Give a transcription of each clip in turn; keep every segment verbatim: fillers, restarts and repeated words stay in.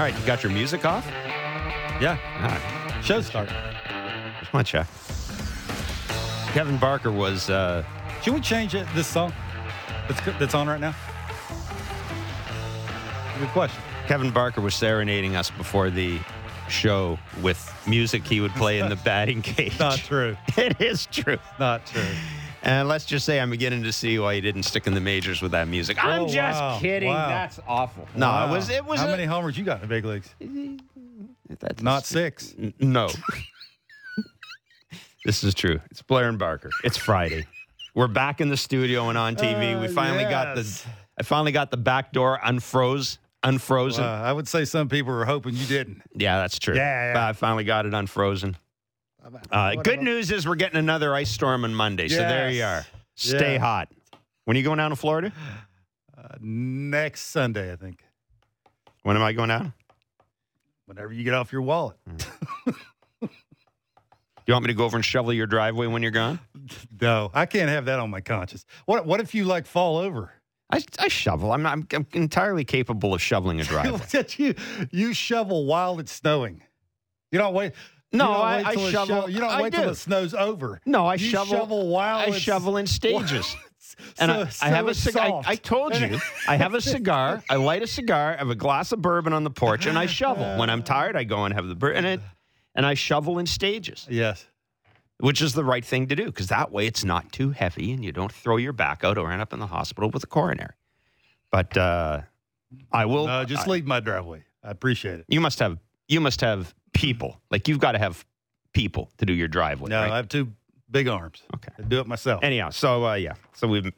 All right, you got your music off? Yeah. All right. Show started. Come on, Chuck. Kevin Barker was... Uh, Should we change it, this song that's, that's on right now? Good question. Kevin Barker was serenading us before the show with music he would play in the batting cage. Not true. It is true. Not true. And let's just say I'm beginning to see why he didn't stick in the majors with that music. Oh, I'm just wow. kidding. Wow. That's awful. No, wow. it was. It was. How a, many homers you got in the big leagues? That's not six. N- no. This is true. It's Blair and Barker. It's Friday. We're back in the studio and on T V. Uh, we finally yes. got the. I finally got the back door unfroze. Unfrozen. Well, I would say some people were hoping you didn't. Yeah, that's true. Yeah, yeah. But I finally got it unfrozen. Uh, good news is we're getting another ice storm on Monday. Yes. So there you are. Stay yeah. hot. When are you going down to Florida? Uh, next Sunday, I think. When am I going out? Whenever you get off your wallet. Mm. You want me to go over and shovel your driveway when you're gone? No, I can't have that on my conscience. What What if you like fall over? I, I shovel. I'm, not, I'm I'm entirely capable of shoveling a driveway. you you shovel while it's snowing. You don't wait. No, you don't I, wait I shovel. shovel. You don't I wait do. till it snows over. No, I you shovel. shovel while I it's, shovel in stages. And so, I, so I have a cigar. I, I told you, I have a cigar. I light a cigar. I have a glass of bourbon on the porch, and I shovel. Uh, when I'm tired, I go and have the bourbon, and, and I shovel in stages. Yes. Which is the right thing to do, because that way it's not too heavy and you don't throw your back out or end up in the hospital with a coronary. But uh, I will... No, just I, leave my driveway. I appreciate it. You must have you must have people. Like, you've got to have people to do your driveway, No, right? I have two big arms. Okay. I do it myself. Anyhow, so, uh, yeah. So we've...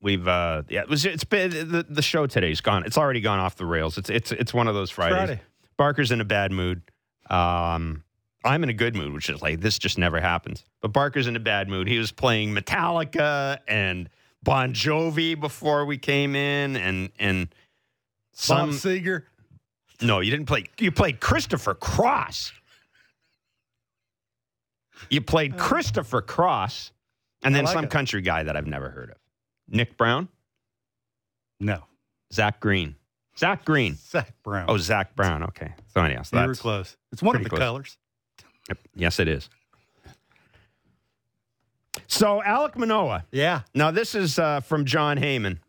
We've uh, yeah. It was, it's been... The, the show today's gone. It's already gone off the rails. It's it's it's one of those Fridays. Friday. Barker's in a bad mood. Um... I'm in a good mood, which is like, this just never happens. But Barker's in a bad mood. He was playing Metallica and Bon Jovi before we came in. And, and some... Bob Seager? No, you didn't play... You played Christopher Cross. You played uh, Christopher Cross and then like some it. country guy that I've never heard of. Nick Brown? No. Zach Green. Zach Green. Zach Brown. Oh, Zach Brown. Okay. So anyhow, so that's... You were close. It's one of the close. colors. Yes, it is. So, Alek Manoah. Yeah. Now, this is uh, from John Heyman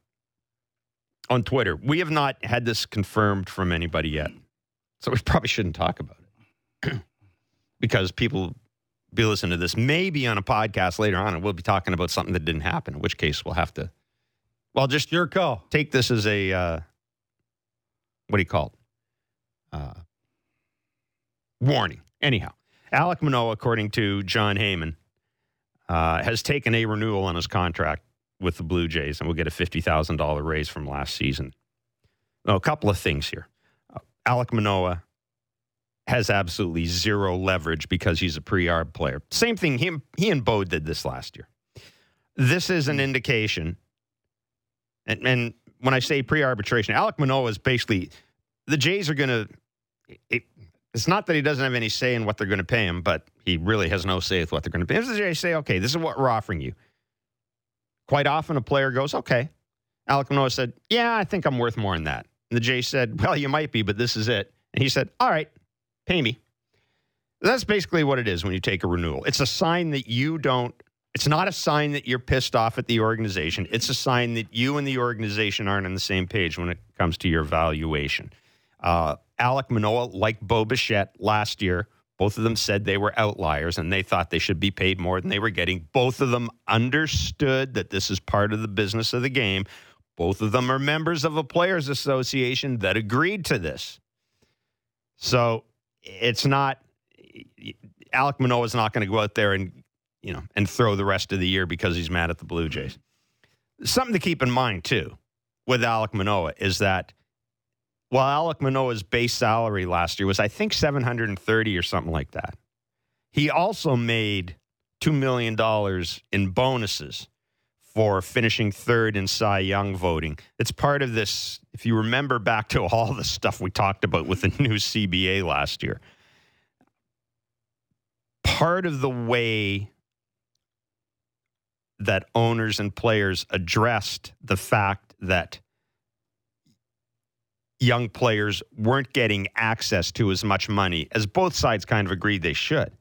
on Twitter. We have not had this confirmed from anybody yet, so we probably shouldn't talk about it because people be listening to this maybe on a podcast later on, and we'll be talking about something that didn't happen, in which case we'll have to, well, just your call. Take this as a, uh, what do you call it? Uh, warning. Anyhow. Alek Manoah, according to John Heyman, uh, has taken a renewal on his contract with the Blue Jays and will get a fifty thousand dollars raise from last season. Now, a couple of things here. Uh, Alek Manoah has absolutely zero leverage because he's a pre-arb player. Same thing, him, he and Bo did this last year. This is an indication, and, and when I say pre-arbitration, Alek Manoah is basically, the Jays are going to... It's not that he doesn't have any say in what they're going to pay him, but he really has no say with what they're going to pay him. They say, okay, this is what we're offering you. Quite often a player goes, okay. Alek Manoah said, yeah, I think I'm worth more than that. And the Jays said, well, you might be, but this is it. And he said, all right, pay me. That's basically what it is when you take a renewal. It's a sign that you don't, it's not a sign that you're pissed off at the organization. It's a sign that you and the organization aren't on the same page when it comes to your valuation. Uh, Alek Manoah, like Bo Bichette last year, both of them said they were outliers and they thought they should be paid more than they were getting. Both of them understood that this is part of the business of the game. Both of them are members of a players' association that agreed to this. So it's not, Alek Manoah is not going to go out there and, you know, and throw the rest of the year because he's mad at the Blue Jays. Something to keep in mind, too, with Alek Manoah is that while Alek Manoah's base salary last year was, I think, seven hundred thirty or something like that, he also made two million dollars in bonuses for finishing third in Cy Young voting. It's part of this, if you remember back to all the stuff we talked about with the new C B A last year, part of the way that owners and players addressed the fact that young players weren't getting access to as much money as both sides kind of agreed they should,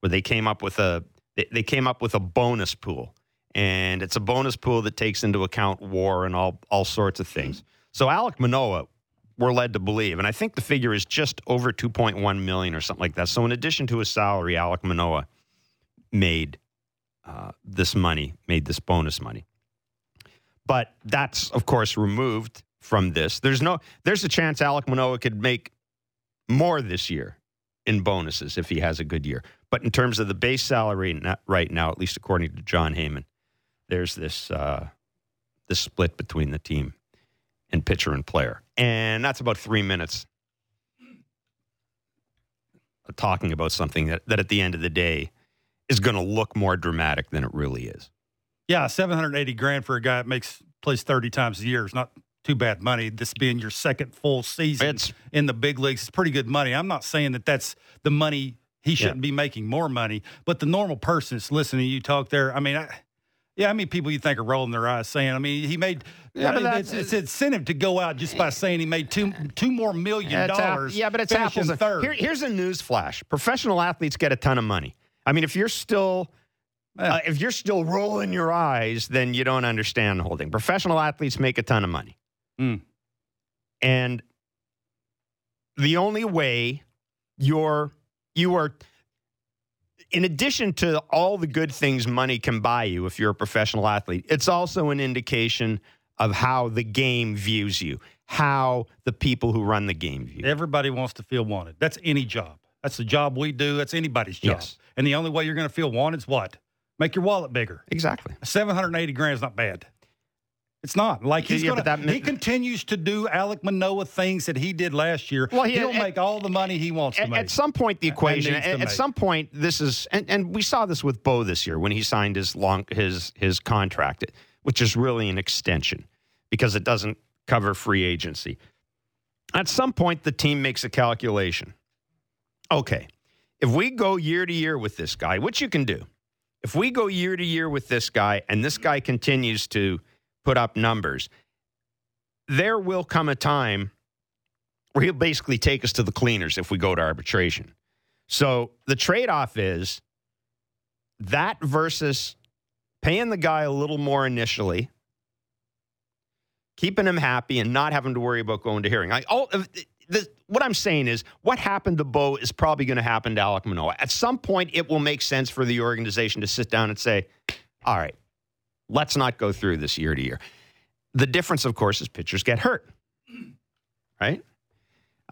where they came up with a they came up with a bonus pool, and it's a bonus pool that takes into account war and all all sorts of things. So Alek Manoah, we're led to believe, and I think the figure is just over two point one million or something like that. So in addition to his salary, Alek Manoah made uh, this money, made this bonus money. But that's, of course, removed from this. There's no, there's a chance Alek Manoah could make more this year in bonuses if he has a good year. But in terms of the base salary right now, at least according to John Heyman, there's this uh, this split between the team and pitcher and player. And that's about three minutes of talking about something that, that at the end of the day is going to look more dramatic than it really is. Yeah, seven hundred eighty grand for a guy that makes plays thirty times a year is not too bad money. This being your second full season it's, in the big leagues, it's pretty good money. I'm not saying that that's the money he shouldn't yeah. be making more money, but the normal person that's listening to you talk there, I mean, I, yeah, I mean, people you think are rolling their eyes saying, I mean, he made yeah, I mean, it's, it's incentive to go out just by saying he made two two more million dollars. App, yeah, but it's apples and third. Here, here's a news flash. Professional athletes get a ton of money. I mean, if you're still Uh, if you're still rolling your eyes, then you don't understand the whole thing. Professional athletes make a ton of money. Mm. And the only way you're, you are, in addition to all the good things money can buy you if you're a professional athlete, it's also an indication of how the game views you, how the people who run the game view you. Everybody wants to feel wanted. That's any job. That's the job we do. That's anybody's job. Yes. And the only way you're going to feel wanted is what? Make your wallet bigger. Exactly. seven hundred eighty grand is not bad. It's not. Like he's yeah, gonna, that, he continues to do Alek Manoah things that he did last year. Well, he, He'll at, make all the money he wants at, to make. At some point, the equation. At, at some point, this is, and, and we saw this with Bo this year when he signed his long his his contract, which is really an extension because it doesn't cover free agency. At some point, the team makes a calculation. Okay, if we go year to year with this guy, which you can do. If we go year to year with this guy and this guy continues to put up numbers, there will come a time where he'll basically take us to the cleaners if we go to arbitration. So the trade-off is that versus paying the guy a little more initially, keeping him happy and not having to worry about going to hearing. I, all, the, what I'm saying is what happened to Bo is probably going to happen to Alek Manoah. At some point, it will make sense for the organization to sit down and say, all right, let's not go through this year to year. The difference, of course, is pitchers get hurt, right?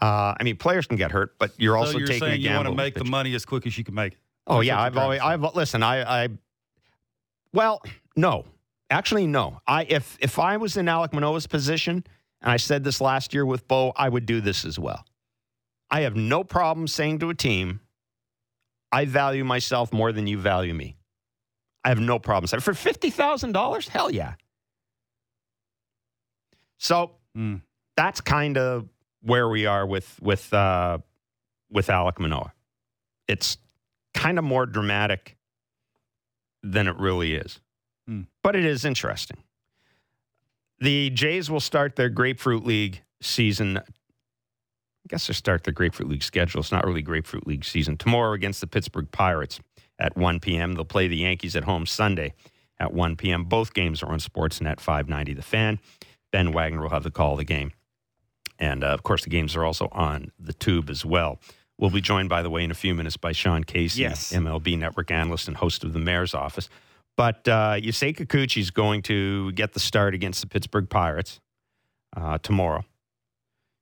Uh, I mean, players can get hurt, but you're so also you're taking a gamble. You want to make the money as quick as you can make it. Oh, That's yeah. I've always, I've, listen, I, I, well, no, actually, no. I, if, if I was in Alek Manoah's position, and I said this last year with Bo, I would do this as well. I have no problem saying to a team, I value myself more than you value me. I have no problem saying, for fifty thousand dollars? Hell yeah. So mm. that's kind of where we are with with uh, with Alek Manoah. It's kind of more dramatic than it really is. Mm. But it is interesting. The Jays will start their Grapefruit League season. I guess they'll start their Grapefruit League schedule. It's not really Grapefruit League season. Tomorrow against the Pittsburgh Pirates at one p.m. They'll play the Yankees at home Sunday at one p.m. Both games are on Sportsnet five ninety. The Fan. Ben Wagner will have the call of the game. And, uh, of course, the games are also on the Tube as well. We'll be joined, by the way, in a few minutes by Sean Casey, yes. M L B Network analyst and host of the Mayor's Office. But uh, Yusei Kikuchi is going to get the start against the Pittsburgh Pirates uh, tomorrow.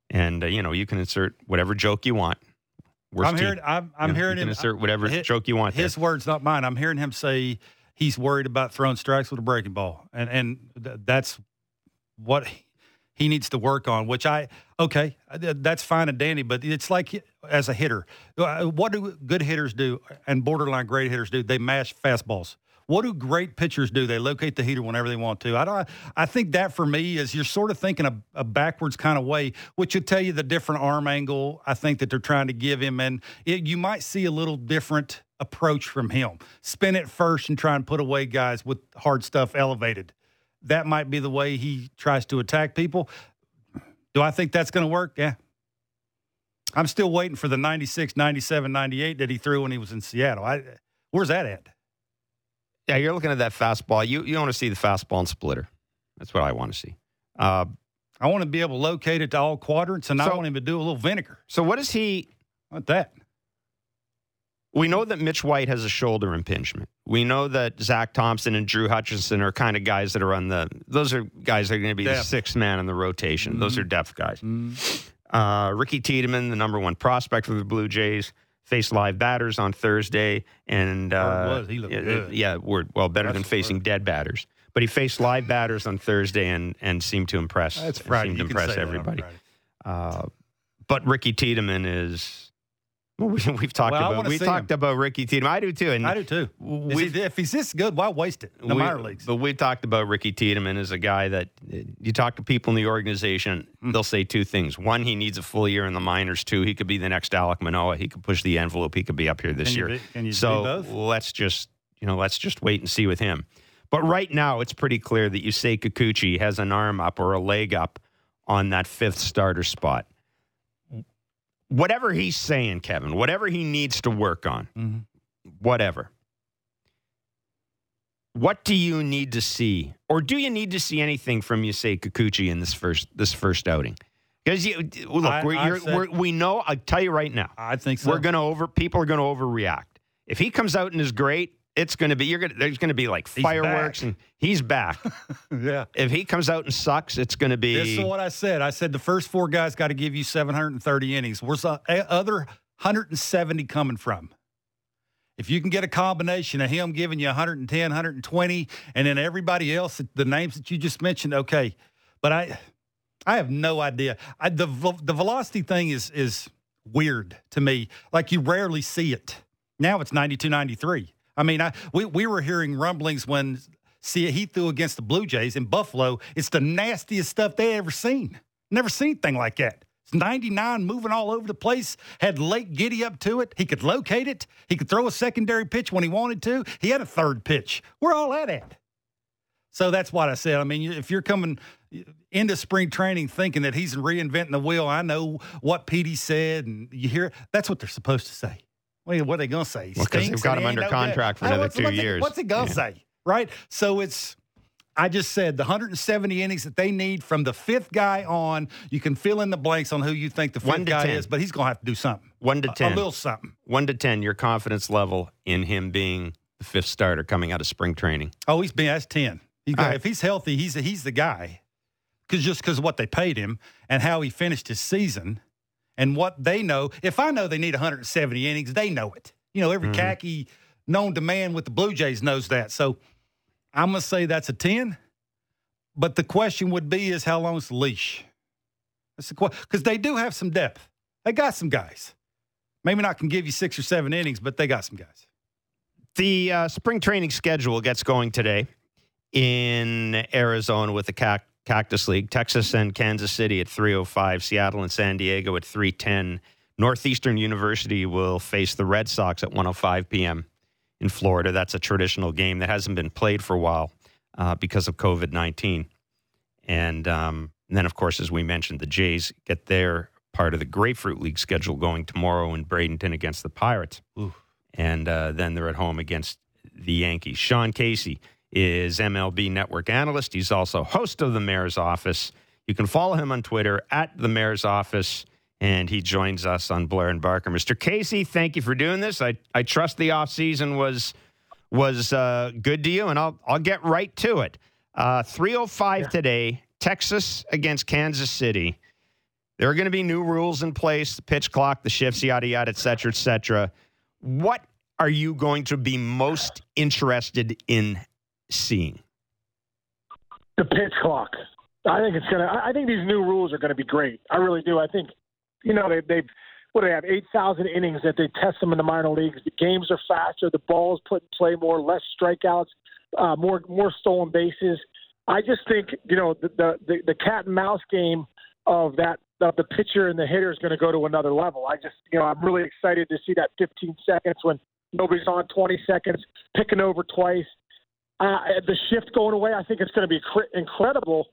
And, uh, you know, you can insert whatever joke you want. Worst I'm hearing, team, I'm, I'm you know, hearing you can him. Insert whatever his, joke you want. His there. Words, not mine. I'm hearing him say he's worried about throwing strikes with a breaking ball. And and th- that's what he needs to work on, which I, okay, that's fine and dandy, but it's like as a hitter. What do good hitters do and borderline great hitters do? They mash fastballs. What do great pitchers do? They locate the heater whenever they want to. I don't. I think that for me is you're sort of thinking a, a backwards kind of way, which would tell you the different arm angle I think that they're trying to give him. And it, you might see a little different approach from him. Spin it first and try and put away guys with hard stuff elevated. That might be the way he tries to attack people. Do I think that's going to work? Yeah. I'm still waiting for the ninety-six, ninety-seven, ninety-eight that he threw when he was in Seattle. I, where's that at? Yeah, you're looking at that fastball. You you want to see the fastball and splitter. That's what I want to see. Uh, I want to be able to locate it to all quadrants, and so, I want him to do a little vinegar. So what is he? What that? We know that Mitch White has a shoulder impingement. We know that Zach Thompson and Drew Hutchinson are kind of guys that are on the – those are guys that are going to be depth. The sixth man in the rotation. Mm-hmm. Those are depth guys. Mm-hmm. Uh, Ricky Tiedemann, the number one prospect for the Blue Jays, faced live batters on Thursday. And uh, oh, it was. He looked good. Yeah, we're, well, better That's than facing dead batters. But he faced live batters on Thursday and, and seemed to impress. That's Friday. Seemed to impress everybody. Uh, but Ricky tiedemann is – We've talked well, about we talked him. about Ricky Tiedemann. I do too. And I do too. He, if he's this good, why waste it in the we, minor leagues? But we talked about Ricky Tiedemann as a guy that you talk to people in the organization, mm. they'll say two things. One, he needs a full year in the minors. Two, he could be the next Alek Manoah. He could push the envelope. He could be up here this can year. You be, can you so both? let's just you know let's just wait and see with him. But right now, it's pretty clear that Yusei Kikuchi has an arm up or a leg up on that fifth starter spot. Whatever he's saying, Kevin, whatever he needs to work on, mm-hmm. whatever. What do you need to see? Or do you need to see anything from Yusei Kikuchi in this first this first outing? Because look, I, we're, you're, said, we're, we know, I'll tell you right now. I think so. We're going to over, people are going to overreact. If he comes out and is great, it's going to be, you're going to, there's going to be like fireworks he's and he's back. Yeah. If he comes out and sucks, it's going to be. This is what I said. I said the first four guys got to give you seven hundred thirty innings. Where's the other one hundred seventy coming from? If you can get a combination of him giving you one ten, one twenty, and then everybody else, the names that you just mentioned, okay. But I I have no idea. I, the the velocity thing is is weird to me. Like you rarely see it. Now it's ninety-two, ninety-three. I mean, I we, we were hearing rumblings when see, he threw against the Blue Jays in Buffalo. It's the nastiest stuff they ever seen. Never seen anything like that. It's ninety-nine, moving all over the place, had late giddy up to it. He could locate it. He could throw a secondary pitch when he wanted to. He had a third pitch. Where all that at? So that's what I said. I mean, if you're coming into spring training thinking that he's reinventing the wheel, I know what Petey said, and you hear that's what they're supposed to say. What are they going to say? Because well, they've got him under contract for another two years. What's it going to say? Right? So it's, I just said, the one hundred seventy innings that they need from the fifth guy on, you can fill in the blanks on who you think the fifth guy is, but he's going to have to do something. One to ten. A little something. One to ten, your confidence level in him being the fifth starter coming out of spring training. Oh, he's been, that's ten. He's got, right. If he's healthy, he's, he's the guy. Cause just because of what they paid him and how he finished his season. And what they know, if I know they need one hundred seventy innings, they know it. You know, every mm-hmm. khaki known to man with the Blue Jays knows that. So I'm going to say that's a ten. But the question would be is how long is the leash? That's the question. Because they do have some depth. They got some guys. Maybe not can give you six or seven innings, but they got some guys. The uh, spring training schedule gets going today in Arizona with the Cactus. Cactus League, Texas and Kansas City at three oh five, Seattle and San Diego at three ten. Northeastern University will face the Red Sox at one oh five p.m. in Florida. That's a traditional game that hasn't been played for a while uh, because of covid nineteen. And, um, and then, of course, as we mentioned, the Jays get their part of the Grapefruit League schedule going tomorrow in Bradenton against the Pirates. Ooh. And uh, then they're at home against the Yankees. Sean Casey is M L B Network analyst. He's also host of the Mayor's Office. You can follow him on Twitter at the Mayor's Office, and he joins us on Blair and Barker. Mister Casey, thank you for doing this. I, I trust the offseason was was uh, good to you, and I'll I'll get right to it. Uh, three oh five yeah. today, Texas against Kansas City. There are going to be new rules in place: the pitch clock, the shifts, yada yada, et cetera, et cetera. What are you going to be most interested in seeing? The pitch clock. I think it's gonna. I think these new rules are gonna be great. I really do. I think, you know, they they what do they have eight thousand innings that they test them in the minor leagues. The games are faster. The ball is put in play more. Less strikeouts. Uh, more more stolen bases. I just think you know the the, the, the cat and mouse game of that of the pitcher and the hitter is going to go to another level. I just you know I'm really excited to see that fifteen seconds when nobody's on, twenty seconds picking over twice. Uh, the shift going away, I think it's going to be cr- incredible.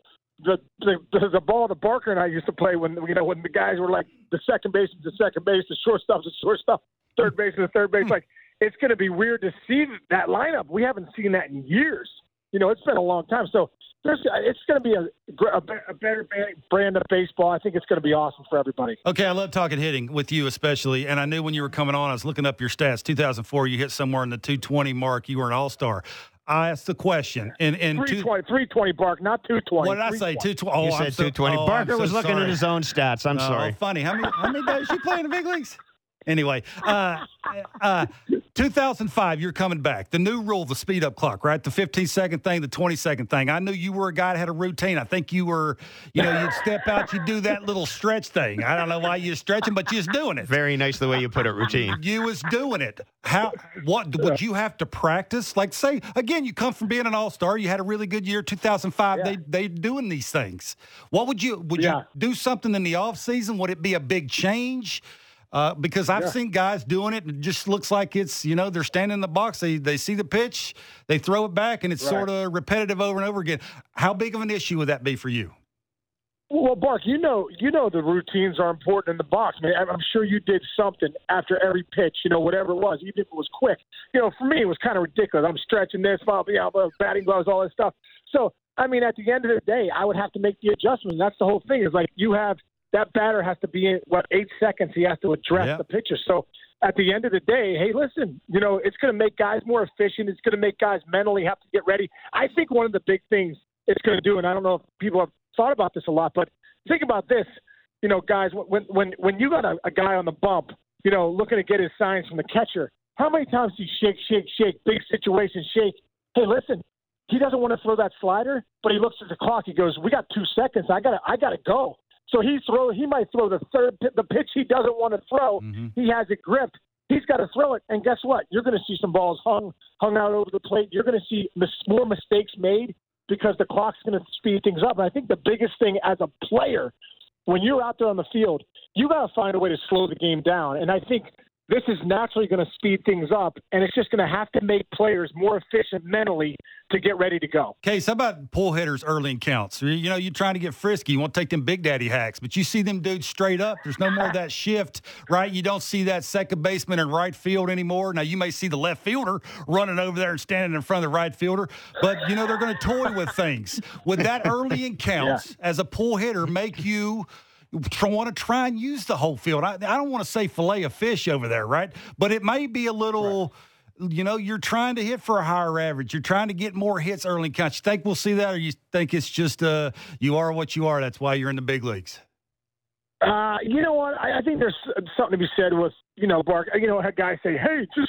the, the the ball the Barker and I used to play when, you know, when the guys were like the second base is the second base, the shortstop is the shortstop, third base is the third base. Like, it's going to be weird to see that lineup. We haven't seen that in years. You know, it's been a long time. So there's, it's going to be a, a, a better brand of baseball. I think it's going to be awesome for everybody. Okay, I love talking hitting with you especially. And I knew when you were coming on, I was looking up your stats. two thousand four, you hit somewhere in the two twenty mark. You were an all-star. I asked the question. And, and three twenty, two, three twenty, Bark, not two twenty. What did I say? two twenty. Oh, you said so, two twenty. Oh, Barker so was sorry. Looking at his own stats. I'm oh, sorry. Funny. How many, how many days you play in the big leagues? Anyway, uh, uh, two thousand five, you're coming back. The new rule, the speed-up clock, right? The fifteen-second thing, the twenty-second thing. I knew you were a guy that had a routine. I think you were, you know, you'd step out, you'd do that little stretch thing. I don't know why you're stretching, but you're doing it. Very nice the way you put it, routine. You was doing it. How? What would you have to practice? Like, say, again, you come from being an all-star. You had a really good year, two thousand five. Yeah. They, they're doing these things. What would you – would yeah. you do something in the offseason? Would it be a big change? Uh, because I've yeah. seen guys doing it, and it just looks like it's, you know, they're standing in the box, they they see the pitch, they throw it back, and it's right. sort of repetitive over and over again. How big of an issue would that be for you? Well, Bark, you know, you know the routines are important in the box. I mean, I'm sure you did something after every pitch, you know, whatever it was, even if it was quick. You know, for me, it was kind of ridiculous. I'm stretching this, batting gloves, all that stuff. So, I mean, at the end of the day, I would have to make the adjustment. That's the whole thing. It's like you have – that batter has to be in, what, eight seconds he has to address yeah. the pitcher. So at the end of the day, hey, listen, you know, it's going to make guys more efficient. It's going to make guys mentally have to get ready. I think one of the big things it's going to do, and I don't know if people have thought about this a lot, but think about this. You know, guys, when when when you got a, a guy on the bump, you know, looking to get his signs from the catcher, how many times do you shake, shake, shake, big situation, shake? Hey, listen, he doesn't want to throw that slider, but he looks at the clock. He goes, we got two seconds. I got to I got to go. So he throw. He might throw the third the pitch he doesn't want to throw. Mm-hmm. He has it gripped. He's got to throw it. And guess what? You're going to see some balls hung hung out over the plate. You're going to see mis- more mistakes made because the clock's going to speed things up. And I think the biggest thing as a player, when you're out there on the field, you got to find a way to slow the game down. And I think this is naturally going to speed things up, and it's just going to have to make players more efficient mentally to get ready to go. Case, how about pull hitters early in counts? You know, you're trying to get frisky. You won't take them big daddy hacks, but you see them dudes straight up. There's no more of that shift, right? You don't see that second baseman in right field anymore. Now, you may see the left fielder running over there and standing in front of the right fielder, but, you know, they're going to toy with things. Would that early in counts yeah. as a pull hitter make you – want to try and use the whole field? I, I don't want to say fillet a fish over there, right? But it may be a little, right. you know, you're trying to hit for a higher average. You're trying to get more hits early in counts. You think we'll see that, or you think it's just uh, you are what you are? That's why you're in the big leagues. Uh, you know what? I, I think there's something to be said with, you know, Bark. You know, guys say, hey, just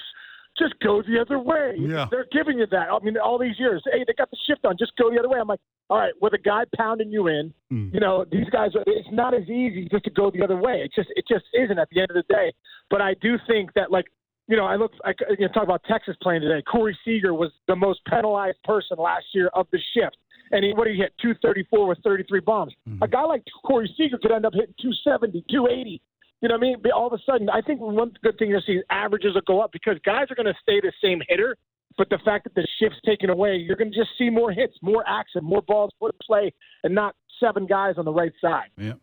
just go the other way. Yeah. They're giving you that. I mean, all these years, hey, they got the shift on. Just go the other way. I'm like, all right, with a guy pounding you in, mm. you know, these guys, are, it's not as easy just to go the other way. It just, it just isn't at the end of the day. But I do think that, like, you know, I look, I you know, talk about Texas playing today. Corey Seager was the most penalized person last year of the shift. And he, what did he hit? two thirty-four with thirty-three bombs. Mm. A guy like Corey Seager could end up hitting two seventy, two eighty. You know what I mean? All of a sudden, I think one good thing you'll see is averages will go up because guys are going to stay the same hitter. But the fact that the shift's taken away, you're going to just see more hits, more action, more balls put in play, and not seven guys on the right side. Yeah.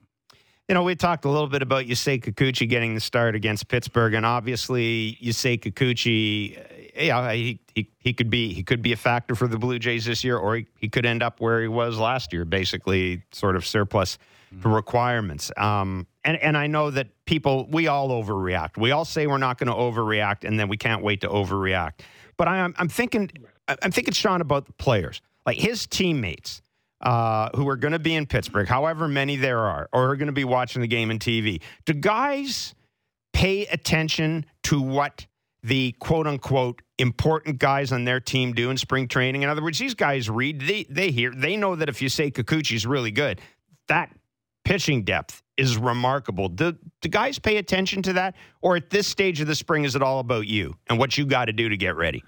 You know, we talked a little bit about Yusei Kikuchi getting the start against Pittsburgh, and obviously Yusei Kikuchi, yeah, he, he he could be he could be a factor for the Blue Jays this year, or he, he could end up where he was last year, basically sort of surplus mm-hmm. to requirements. Um, and and I know that people, we all overreact. We all say we're not going to overreact, and then we can't wait to overreact. But I'm I'm thinking I'm thinking, Sean, about the players, like his teammates. Uh, who are going to be in Pittsburgh, however many there are, or are going to be watching the game on T V. Do guys pay attention to what the quote-unquote important guys on their team do in spring training? In other words, these guys read, they they hear, they know that if you say Kikuchi's really good, that pitching depth is remarkable. Do, do guys pay attention to that? Or at this stage of the spring, is it all about you and what you got to do to get ready?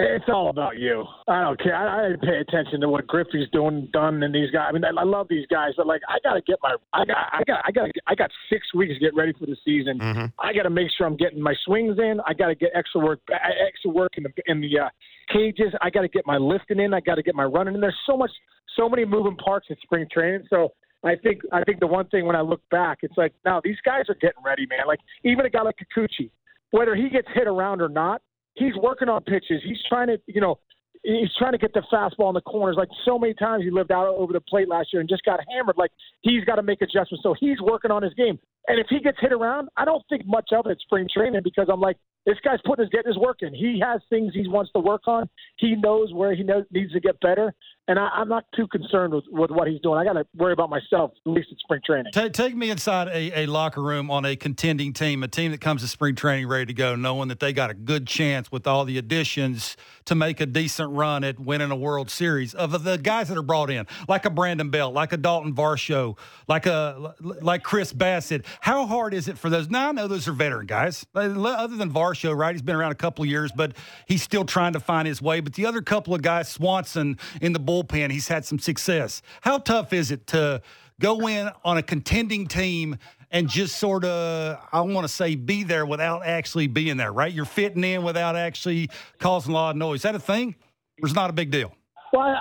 It's all about you. I don't care. I, I didn't pay attention to what Griffey's doing, done, and these guys. I mean, I, I love these guys, but like, I gotta get my, I got, I got, I got, I got six weeks to get ready for the season. Mm-hmm. I gotta make sure I'm getting my swings in. I gotta get extra work, extra work in the in the uh, cages. I gotta get my lifting in. I gotta get my running in. There's so much, so many moving parts in spring training. So I think I think the one thing when I look back, it's like, no, these guys are getting ready, man. Like, even a guy like Kikuchi, whether he gets hit around or not, he's working on pitches. He's trying to, you know, he's trying to get the fastball in the corners. Like, so many times he lived out over the plate last year and just got hammered. Like, he's got to make adjustments. So he's working on his game. And if he gets hit around, I don't think much of it at spring training, because I'm like, this guy's putting his, getting his work in. He has things he wants to work on. He knows where he knows, needs to get better. And I, I'm not too concerned with, with what he's doing. I got to worry about myself, at least at spring training. Take, take me inside a, a locker room on a contending team, a team that comes to spring training ready to go, knowing that they got a good chance with all the additions to make a decent run at winning a World Series. Of the guys that are brought in, like a Brandon Belt, like a Dalton Varsho, like a like Chris Bassett, how hard is it for those? Now, I know those are veteran guys, other than Varsho, right? He's been around a couple of years, but he's still trying to find his way. But the other couple of guys, Swanson in the bullpen, he's had some success. How tough is it to go in on a contending team and just sort of, I want to say, be there without actually being there, right? You're fitting in without actually causing a lot of noise. Is that a thing, or is it not a big deal? Well, I-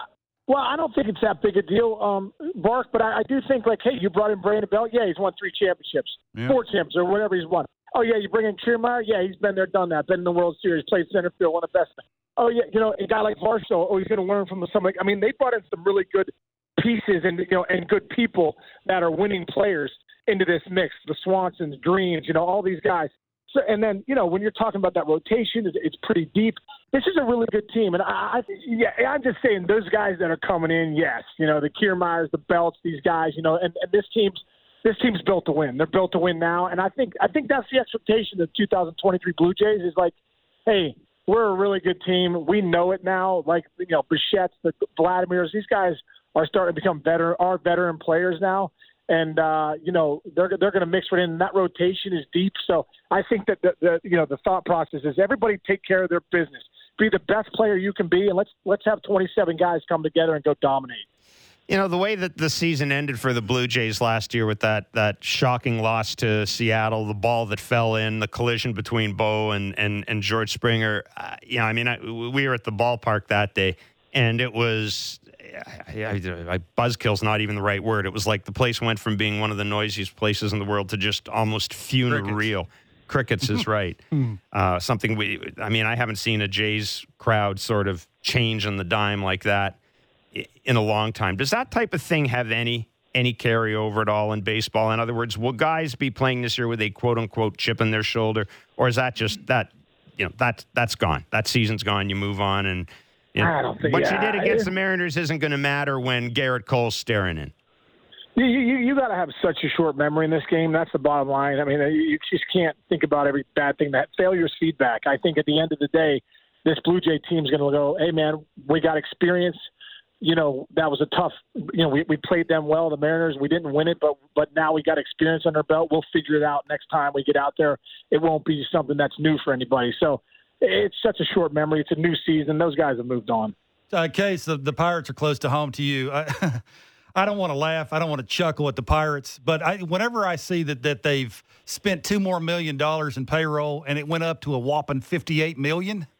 Well, I don't think it's that big a deal, um, Mark, but I, I do think, like, hey, you brought in Brandon Belt. Yeah, he's won three championships, yeah. four championships, or whatever he's won. Oh, yeah, you bring in Kiermaier. Yeah, he's been there, done that, been in the World Series, played center field, won the best. Oh, yeah, you know, a guy like Varsho, oh, he's going to learn from somebody. I mean, they brought in some really good pieces and, you know, and good people that are winning players into this mix, the Swansons, Dreams, you know, all these guys. So, and then, you know, when you're talking about that rotation, it's, it's pretty deep. This is a really good team. And I, I yeah, I'm just saying those guys that are coming in, yes, you know, the Kiermaiers, the Belts, these guys, you know, and, and this team's this team's built to win. They're built to win now. And I think I think that's the expectation of two thousand twenty-three Blue Jays is like, hey, we're a really good team. We know it now. Like, you know, Bichette, the Vladimirs, these guys are starting to become better, are veteran players now. And, uh, you know, they're they're going to mix it in. And that rotation is deep. So I think that, the, the you know, the thought process is everybody take care of their business. Be the best player you can be, and let's let's have twenty-seven guys come together and go dominate. You know, the way that the season ended for the Blue Jays last year with that that shocking loss to Seattle, the ball that fell in, the collision between Bo and, and, and George Springer, uh, you know, I mean, I, we were at the ballpark that day, and it was... I, I, I, buzzkill's not even the right word. It was like the place went from being one of the noisiest places in the world to just almost funereal. Crickets, Crickets is right. uh, something we, I mean, I haven't seen a Jays crowd sort of change on the dime like that in a long time. Does that type of thing have any, any carryover at all in baseball? In other words, will guys be playing this year with a quote unquote chip in their shoulder, or is that just that, you know, that that's gone, that season's gone. You move on and, I don't think, what yeah. you did against the Mariners isn't going to matter when Garrett Cole's staring in. You you, you got to have such a short memory in this game. That's the bottom line. I mean, you just can't think about every bad thing. That failure's feedback. I think at the end of the day, this Blue Jay team's going to go, hey, man, we got experience. You know, that was a tough – you know, we, we played them well, the Mariners. We didn't win it, but but now we got experience under our belt. We'll figure it out next time we get out there. It won't be something that's new for anybody. So, it's such a short memory. It's a new season. Those guys have moved on. Uh, Case, the, the Pirates are close to home to you. I, I don't want to laugh. I don't want to chuckle at the Pirates. But I, whenever I see that that they've spent two more million dollars in payroll and it went up to a whopping fifty-eight million dollars,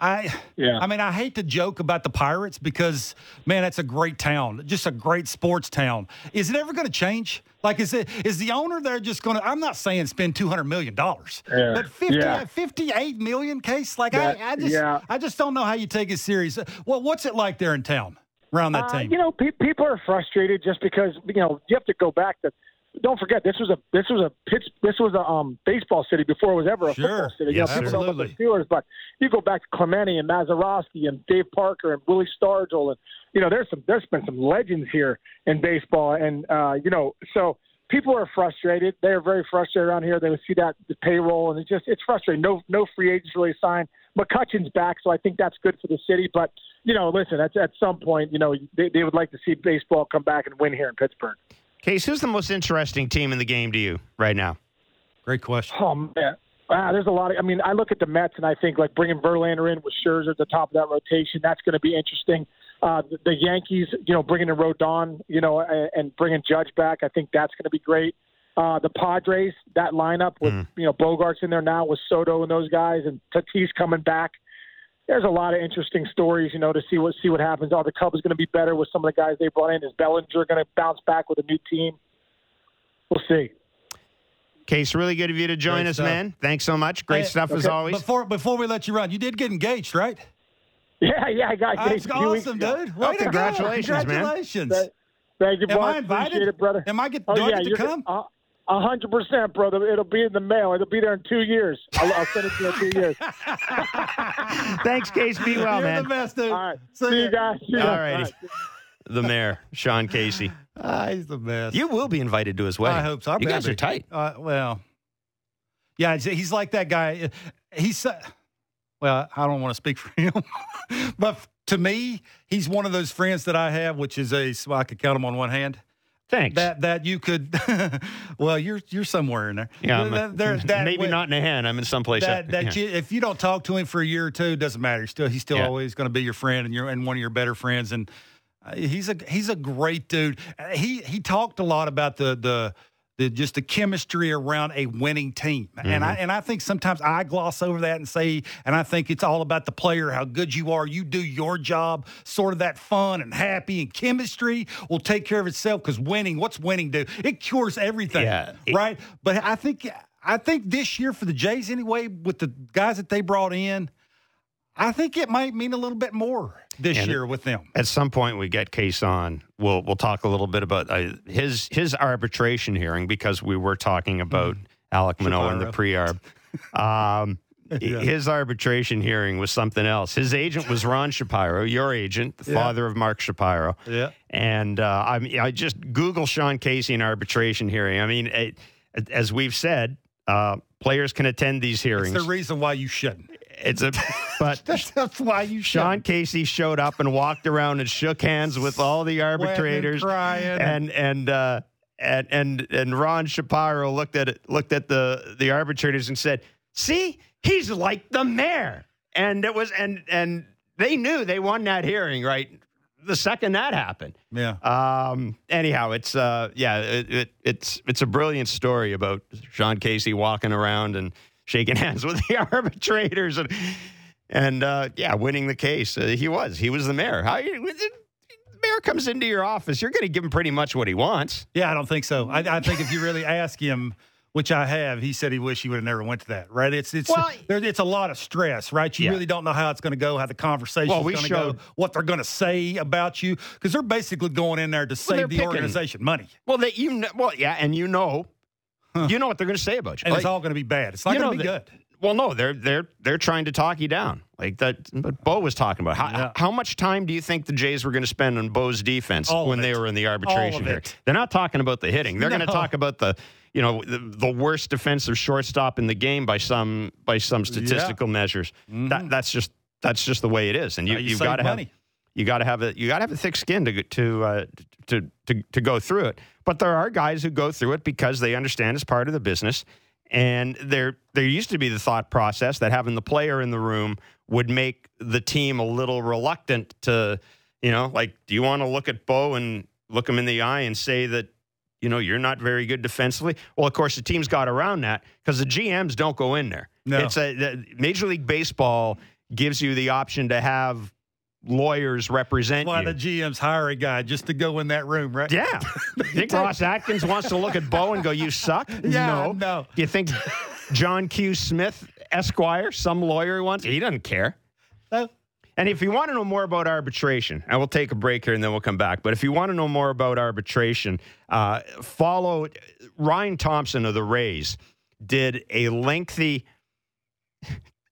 I, yeah. I mean, I hate to joke about the Pirates because, man, that's a great town, just a great sports town. Is it ever going to change? Like, is it is the owner there just going to – I'm not saying spend two hundred million dollars, yeah. but fifty, yeah. fifty-eight million dollars, Case? Like, that, I, I just yeah. I just don't know how you take it serious. Well, what's it like there in town around that uh, team? You know, pe- people are frustrated just because, you know, you have to go back to – don't forget, this was a this was a pitch this was a um, baseball city before it was ever a sure. football city. Yes, you know, people don't know the Steelers, but you go back to Clemente and Mazeroski and Dave Parker and Willie Stargell, and you know there's some there's been some legends here in baseball, and uh, you know so people are frustrated. They are very frustrated around here. They would see that the payroll, and it's just it's frustrating. No no free agents really signed. McCutcheon's back, so I think that's good for the city. But you know, listen, at at some point, you know they, they would like to see baseball come back and win here in Pittsburgh. Case, who's the most interesting team in the game to you right now? Great question. Oh, man. Wow, there's a lot of – I mean, I look at the Mets, and I think, like, bringing Verlander in with Scherzer at the top of that rotation, that's going to be interesting. Uh, the, the Yankees, you know, bringing in Rodon, you know, and, and bringing Judge back, I think that's going to be great. Uh, the Padres, that lineup with, mm. you know, Bogart's in there now with Soto and those guys, and Tatis coming back. there's a lot of interesting stories, you know, to see what see what happens. Are the Cubs going to be better with some of the guys they brought in? Is Bellinger going to bounce back with a new team? We'll see. Case, really good of you to join Great us, stuff. man. Thanks so much. Great hey, stuff okay. as always. Before before we let you run, you did get engaged, right? Yeah, yeah, I got engaged. That's awesome, dude. Way oh, to congratulations, go. Congratulations, man. Thank you, brother. Am I invited? Appreciate it, brother. Am I get, oh, do yeah, I get to come? Uh, A hundred percent, brother. It'll be in the mail. It'll be there in two years. I'll, I'll send it to you in two years. Thanks, Case. Be well, You're man. You're the best, dude. All right. See, See you guys. See All righty. Right. The mayor, Sean Casey. Ah, he's the best. You will be invited to his wedding. I hope so. I'm you guys happy. are tight. Uh, well, yeah, he's like that guy. He's uh, well, I don't want to speak for him, but to me, he's one of those friends that I have, which is a so I could count him on one hand. Thanks. That that you could, well, you're you're somewhere in there. Yeah, that, that, that, maybe way, not in a hand. I'm in someplace. That, that yeah. you, if you don't talk to him for a year or two, it doesn't matter. Still, he's still yeah. always going to be your friend and your and one of your better friends. And uh, he's a he's a great dude. Uh, he he talked a lot about the the the just the chemistry around a winning team. Mm-hmm. And I and I think sometimes I gloss over that and say, and I think it's all about the player, how good you are. You do your job, sort of that fun and happy and chemistry will take care of itself because winning, what's winning do? It cures everything, yeah, it, right? But I think I think this year for the Jays anyway, with the guys that they brought in, I think it might mean a little bit more this and year with them. At some point, we get Case on. We'll we'll talk a little bit about uh, his his arbitration hearing because we were talking about mm-hmm. Alek Manoah and the pre-arb. Um, yeah. His arbitration hearing was something else. His agent was Ron Shapiro, your agent, the yeah. father of Mark Shapiro. Yeah, and uh, I mean, I just Google Sean Casey and arbitration hearing. I mean, it, as we've said, uh, players can attend these hearings. It's the reason why you shouldn't. It's a, but that's, that's why you. Sean shouldn't. Casey showed up and walked around and shook hands with all the arbitrators, and and uh, and and and Ron Shapiro looked at it, looked at the the arbitrators and said, "See, he's like the mayor." And it was and and they knew they won that hearing right the second that happened. Yeah. Um. Anyhow, it's uh. Yeah. It, it it's it's a brilliant story about Sean Casey walking around and shaking hands with the arbitrators and and uh, yeah, winning the case. Uh, he was he was the mayor. How you, the mayor comes into your office, you're going to give him pretty much what he wants. Yeah, I don't think so. I, I think if you really ask him, which I have, he said he wished he would have never went to that. Right? It's it's well, there, it's a lot of stress, right? You yeah. really don't know how it's going to go, how the conversation well, is going to go, what they're going to say about you, because they're basically going in there to well, save the picking, organization money. Well, that you know, well yeah, and you know. Huh. You know what they're going to say about you, and like, it's all going to be bad. It's not going to be good. Well, no, they're they're they're trying to talk you down, like that. But Bo was talking about how yeah. how much time do you think the Jays were going to spend on Bo's defense all when they were in the arbitration here? They're not talking about the hitting. They're no. going to talk about the you know the, the worst defensive shortstop in the game by some by some statistical yeah. measures. Mm-hmm. That that's just that's just the way it is, and you, uh, you you've got to have you got to have a you got to have a thick skin to to uh, to to to go through it. But there are guys who go through it because they understand it's part of the business. And there there used to be the thought process that having the player in the room would make the team a little reluctant to, you know, like, do you want to look at Bo and look him in the eye and say that, you know, you're not very good defensively? Well, of course, the team's got around that because the G Ms don't go in there. No. It's a, the Major League Baseball gives you the option to have lawyers represent That's why you. The G Ms hire a guy just to go in that room, right? Yeah. You think Ross Atkins wants to look at Bo and go, you suck? Yeah, no. no. Do you think John Q. Smith, Esquire, some lawyer wants? He doesn't care. No. And if you want to know more about arbitration, and we'll take a break here and then we'll come back, but if you want to know more about arbitration, uh, follow Ryan Thompson of the Rays did a lengthy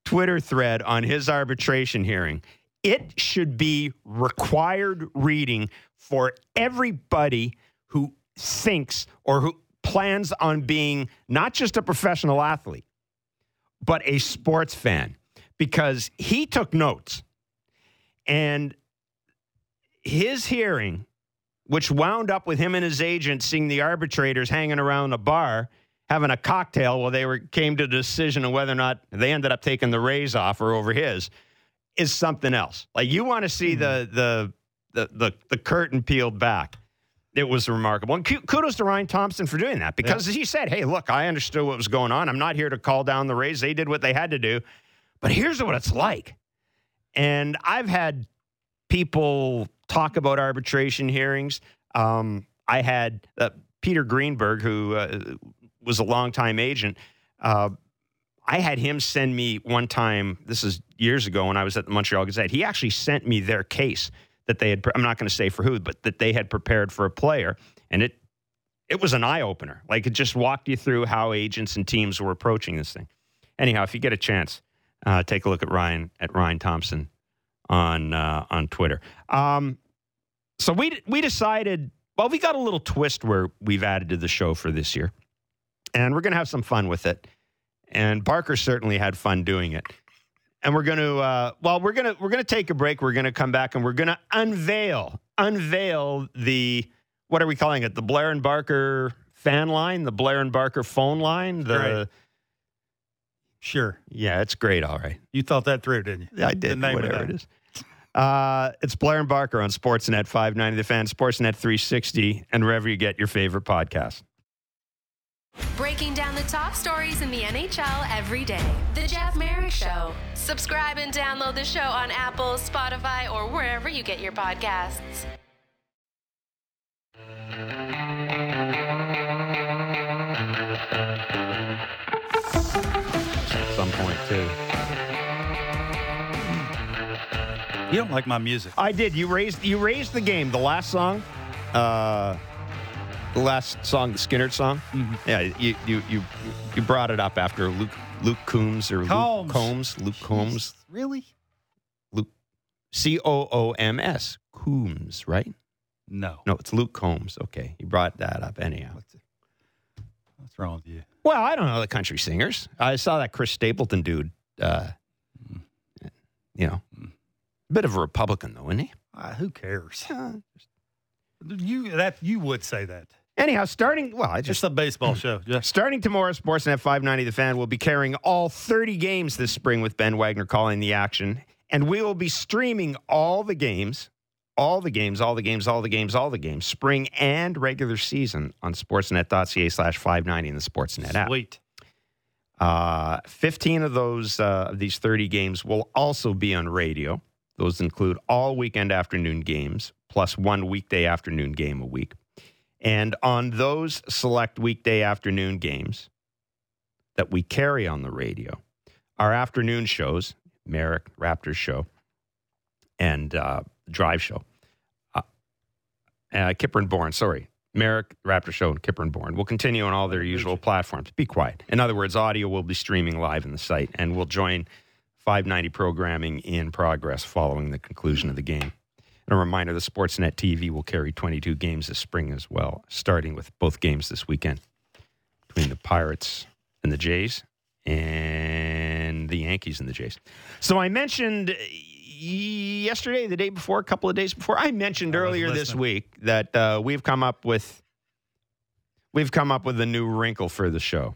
Twitter thread on his arbitration hearing. It should be required reading for everybody who thinks or who plans on being not just a professional athlete, but a sports fan, because he took notes. And his hearing, which wound up with him and his agent seeing the arbitrators hanging around a bar, having a cocktail while they were came to the decision of whether or not they ended up taking the Rays offer over his, is something else. Like, you want to see the, the the the the curtain peeled back. It was remarkable. And kudos to Ryan Thompson for doing that, because yeah. he said, hey, look, I understood what was going on. I'm not here to call down the Rays. They did what they had to do. But here's what it's like. And I've had people talk about arbitration hearings. Um, I had uh, Peter Greenberg, who uh, was a longtime agent. Uh, I had him send me one time, this is years ago when I was at the Montreal Gazette, he actually sent me their case that they had, I'm not going to say for who, but that they had prepared for a player. And it it was an eye-opener. Like, it just walked you through how agents and teams were approaching this thing. Anyhow, if you get a chance, uh, take a look at Ryan at Ryan Thompson on uh, on Twitter. Um, so we we decided, well, we got a little twist where we've added to the show for this year. And we're going to have some fun with it. And Barker certainly had fun doing it. And we're going to, uh, well, we're going to we're going to take a break. We're going to come back and we're going to unveil, unveil the, what are we calling it? The Blair and Barker fan line, the Blair and Barker phone line. The right. Sure. Yeah, it's great. All right. You thought that through, didn't you? I did. The name whatever it is. Uh, it's Blair and Barker on Sportsnet five ninety, The Fan, Sportsnet three sixty, and wherever you get your favorite podcast. Breaking down the top stories in the N H L every day. The Jeff Merrick Show. Subscribe and download the show on Apple, Spotify, or wherever you get your podcasts. At some point, too. You don't like my music. I did. You raised you raised the game. The last song... Uh, The last song, the Skinner song, mm-hmm. yeah, you, you you you brought it up after Luke Luke Combs or Combs. Luke Combs, Luke Combs, really? Luke C O O M S Combs, right? No, no, it's Luke Combs. Okay, you brought that up anyhow. What's, what's wrong with you? Well, I don't know the country singers. I saw that Chris Stapleton dude. Uh, mm. You know, mm. bit of a Republican though, isn't he? Uh, who cares? Uh, you that you would say that. Anyhow, starting, well, I just... It's a baseball show. Yeah. Starting tomorrow, Sportsnet five ninety, The Fan, will be carrying all thirty games this spring with Ben Wagner calling the action. And we will be streaming all the games, all the games, all the games, all the games, all the games, spring and regular season on sportsnet.ca slash 590 in the Sportsnet app. Sweet. Uh, fifteen of those, uh, these thirty games will also be on radio. Those include all weekend afternoon games, plus one weekday afternoon game a week. And on those select weekday afternoon games that we carry on the radio, our afternoon shows, Merrick, Raptors show, and uh, Drive show, uh, uh, Kipper and Bourne, sorry, Merrick, Raptor show, and Kipper and Bourne will continue on all their usual platforms. Be quiet. In other words, audio will be streaming live on the site, and we'll join five ninety programming in progress following the conclusion of the game. And a reminder, the Sportsnet T V will carry twenty-two games this spring as well, starting with both games this weekend between the Pirates and the Jays and the Yankees and the Jays. So I mentioned yesterday, the day before, a couple of days before, I mentioned earlier this week that uh, we've come up with we've come up with a new wrinkle for the show.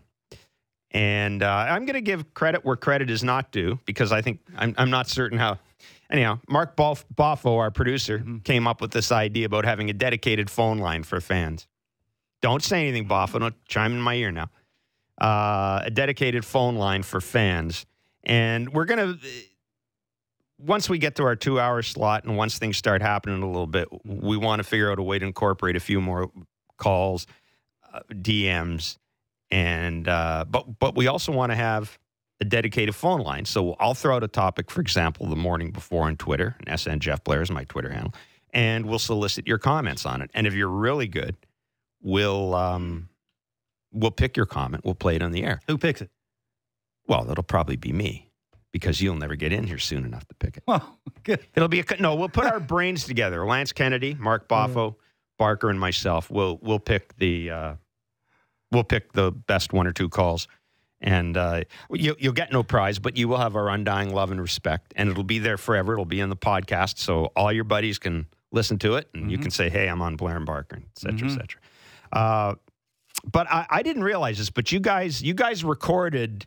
And uh, I'm going to give credit where credit is not due because I think I'm, I'm not certain how... Anyhow, Mark Boff- Boffo, our producer, mm-hmm. came up with this idea about having a dedicated phone line for fans. Don't say anything, Boffo. Don't chime in my ear now. Uh, a dedicated phone line for fans. And we're going to, once we get to our two-hour slot and once things start happening a little bit, we want to figure out a way to incorporate a few more calls, uh, D Ms, and uh, but but we also want to have a dedicated phone line. So I'll throw out a topic, for example, the morning before on Twitter, and S N Jeff Blair is my Twitter handle, and we'll solicit your comments on it. And if you're really good, we'll um, we'll pick your comment. We'll play it on the air. Who picks it? Well, it'll probably be me because you'll never get in here soon enough to pick it. Well, good. It'll be a no. We'll put our brains together. Lance Kennedy, Mark Boffo, Barker, and myself. We'll we'll pick the uh, we'll pick the best one or two calls. And uh, you, you'll get no prize, but you will have our undying love and respect. And it'll be there forever. It'll be in the podcast. So all your buddies can listen to it. And mm-hmm. you can say, hey, I'm on Blair and Barker, et cetera, mm-hmm. et cetera. Uh, but I, I didn't realize this, but you guys you guys recorded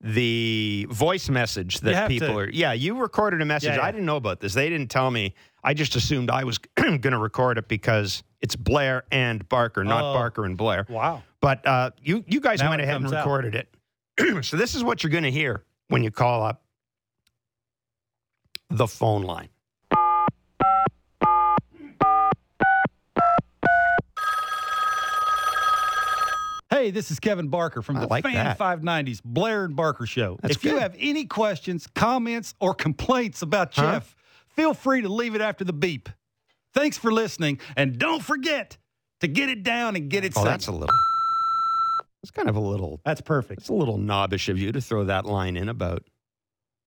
the voice message that people to. are. Yeah, you recorded a message. Yeah, yeah. I didn't know about this. They didn't tell me. I just assumed I was going to record it because it's Blair and Barker, not oh. Barker and Blair. Wow. But uh, you, you guys now went ahead and recorded out. it. So this is what you're going to hear when you call up the phone line. Hey, this is Kevin Barker from the like Fan that. five ninety's Blair and Barker Show. That's if good. You have any questions, comments, or complaints about huh? Jeff, feel free to leave it after the beep. Thanks for listening, and don't forget to get it down and get it oh, set. That's a little... It's kind of a little... That's perfect. It's a little knobbish of you to throw that line in about...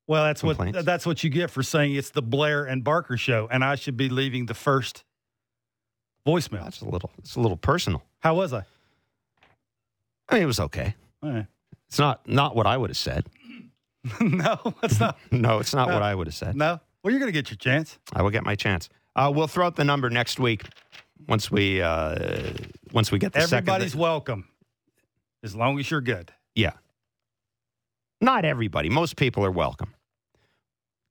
Well, that's complaints. what that's what you get for saying it's the Blair and Barker Show, and I should be leaving the first voicemail. That's a little... It's a little personal. How was I? I mean, it was okay. Right. It's not not what I would have said. no, it's not. no, it's not no. what I would have said. No? Well, you're going to get your chance. I will get my chance. Uh, we'll throw out the number next week once we uh, once we get the Everybody's second. Everybody's welcome, as long as you're good. Yeah. Not everybody. Most people are welcome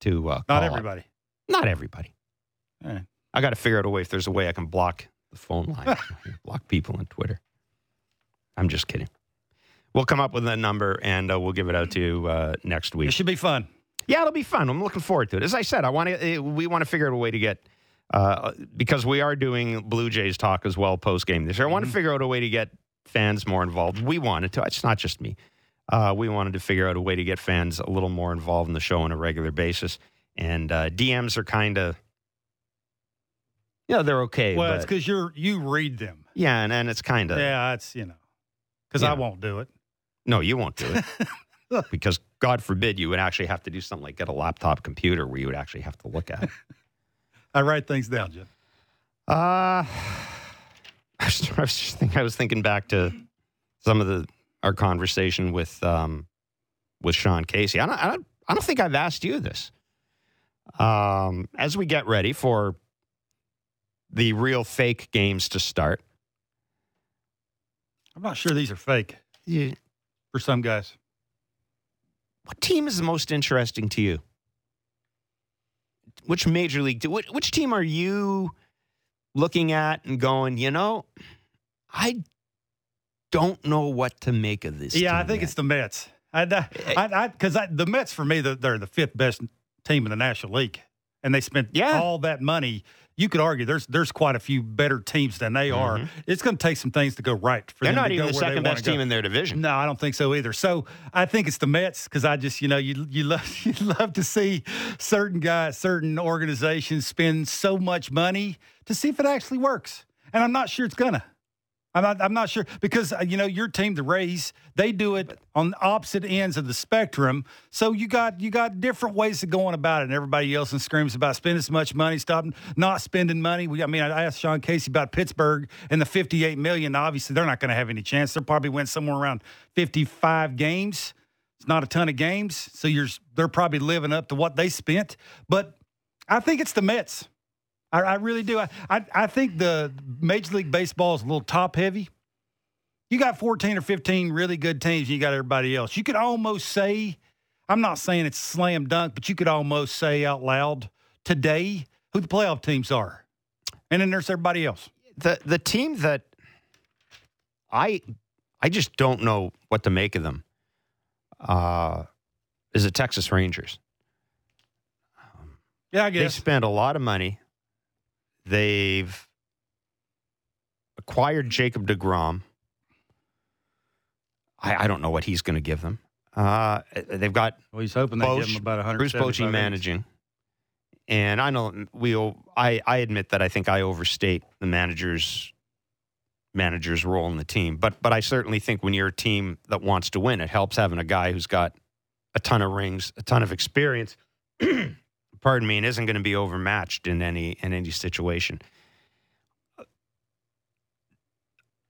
to uh, call Not everybody. Up. Not everybody. All right. I got to figure out a way if there's a way I can block the phone line, block people on Twitter. I'm just kidding. We'll come up with a number, and uh, we'll give it out to you uh, next week. It should be fun. Yeah, it'll be fun. I'm looking forward to it. As I said, I want to. We want to figure out a way to get, uh, because we are doing Blue Jays talk as well post-game this year. I want to figure out a way to get fans more involved. We wanted to. It's not just me. Uh, we wanted to figure out a way to get fans a little more involved in the show on a regular basis. And uh, D Ms are kind of, you know, they're okay. Well, but, it's because you're you read them. Yeah, and, and it's kind of. Yeah, it's, you know. Because yeah. I won't do it. No, you won't do it. Because God forbid you would actually have to do something like get a laptop computer where you would actually have to look at it. I write things down, Jim. Uh, I was, I was just thinking, I was thinking back to some of the our conversation with um, with Sean Casey. I don't, I don't, I don't think I've asked you this. Um, as we get ready for the real fake games to start. I'm not sure these are fake. Yeah. For some guys. What team is the most interesting to you? Which major league? Which, which team are you looking at and going, you know, I don't know what to make of this yeah, team I think yet. It's the Mets. Because I, I, I, the Mets, for me, they're the fifth best team in the National League. And they spent yeah. all that money. You could argue there's there's quite a few better teams than they are. Mm-hmm. It's going to take some things to go right for They're them. They're not even the second best team in their division. No, I don't think so either. So I think it's the Mets because I just, you know, you you love you love to see certain guys, certain organizations spend so much money to see if it actually works. And I'm not sure it's gonna. I'm not, I'm not sure because, you know, your team, the Rays, they do it on opposite ends of the spectrum. So you got you got different ways of going about it. And everybody yells and screams about spending as much money, stopping, not spending money. We, I mean, I asked Sean Casey about Pittsburgh and the fifty-eight million dollars. Obviously, they're not going to have any chance. They'll probably win somewhere around fifty-five games. It's not a ton of games. So you're they're probably living up to what they spent. But I think it's the Mets. I, I really do. I, I I think the Major League Baseball is a little top-heavy. You got fourteen or fifteen really good teams, and you got everybody else. You could almost say, I'm not saying it's slam dunk, but you could almost say out loud today who the playoff teams are. And then there's everybody else. The the team that I I just don't know what to make of them uh, is the Texas Rangers. Um, yeah, I guess. They spent a lot of money. They've acquired Jacob deGrom. I, I don't know what he's going to give them. Uh, they've got well, he's hoping Boch, they give him about Bruce Bochy managing. And I know we. I, I admit that I think I overstate the manager's manager's role in the team, but but I certainly think when you're a team that wants to win, it helps having a guy who's got a ton of rings, a ton of experience. Pardon me, and isn't going to be overmatched in any in any situation.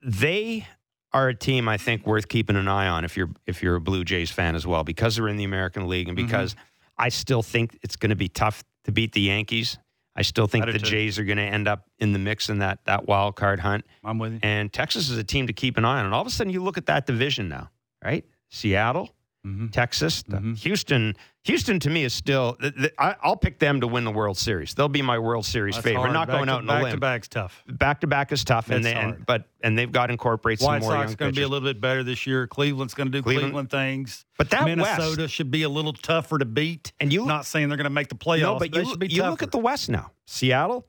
They are a team I think worth keeping an eye on if you're if you're a Blue Jays fan as well, because they're in the American League and because mm-hmm. I still think it's going to be tough to beat the Yankees. I still think the too. Jays are going to end up in the mix in that that wild card hunt. I'm with you. And Texas is a team to keep an eye on. And all of a sudden, you look at that division now, right? Seattle, mm-hmm. Texas, mm-hmm. Houston. Houston to me is still. Th- th- I'll pick them to win the World Series. They'll be my World Series That's favorite. Hard. Not back going to, out in the limb. Back to back's tough. Back to back is tough, and, they, and but and they've got to incorporate White some more. White Sox going to be a little bit better this year. Cleveland's going to do Cleveland, Cleveland things. But that Minnesota West, should be a little tougher to beat. And you not saying they're going to make the playoffs. No, but, but you, you look at the West now. Seattle.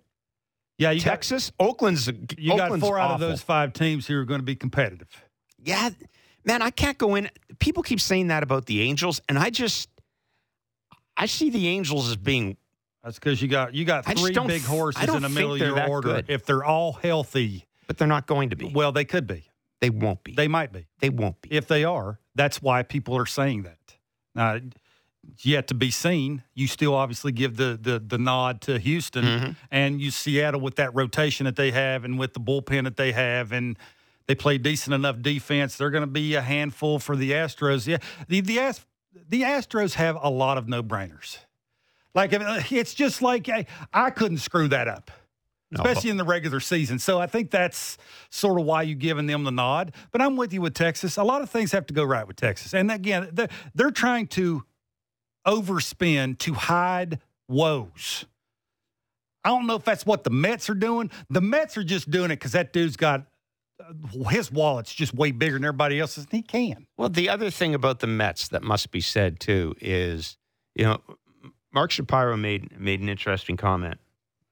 Yeah, you Texas, got, Oakland's. You Oakland's got four out awful. Of those five teams who are going to be competitive. Yeah, man, I can't go in. People keep saying that about the Angels, and I just, I see the Angels as being. That's because you got you got three big horses in the middle of your order. Good. If they're all healthy, but they're not going to be. Well, they could be. They won't be. They might be. They won't be. If they are, that's why people are saying that. Now, yet to be seen. You still obviously give the the, the nod to Houston mm-hmm. and you Seattle with that rotation that they have and with the bullpen that they have, and they play decent enough defense. They're going to be a handful for the Astros. Yeah, the the Ast- the Astros have a lot of no-brainers. Like it's just like I, I couldn't screw that up, no. especially in the regular season. So I think that's sort of why you're giving them the nod. But I'm with you with Texas. A lot of things have to go right with Texas, and again, they're, they're trying to overspend to hide woes. I don't know if that's what the Mets are doing. The Mets are just doing it because that dude's got uh, his wallet's just way bigger than everybody else's, and he can. Well, the other thing about the Mets that must be said too is, you know, Mark Shapiro made made an interesting comment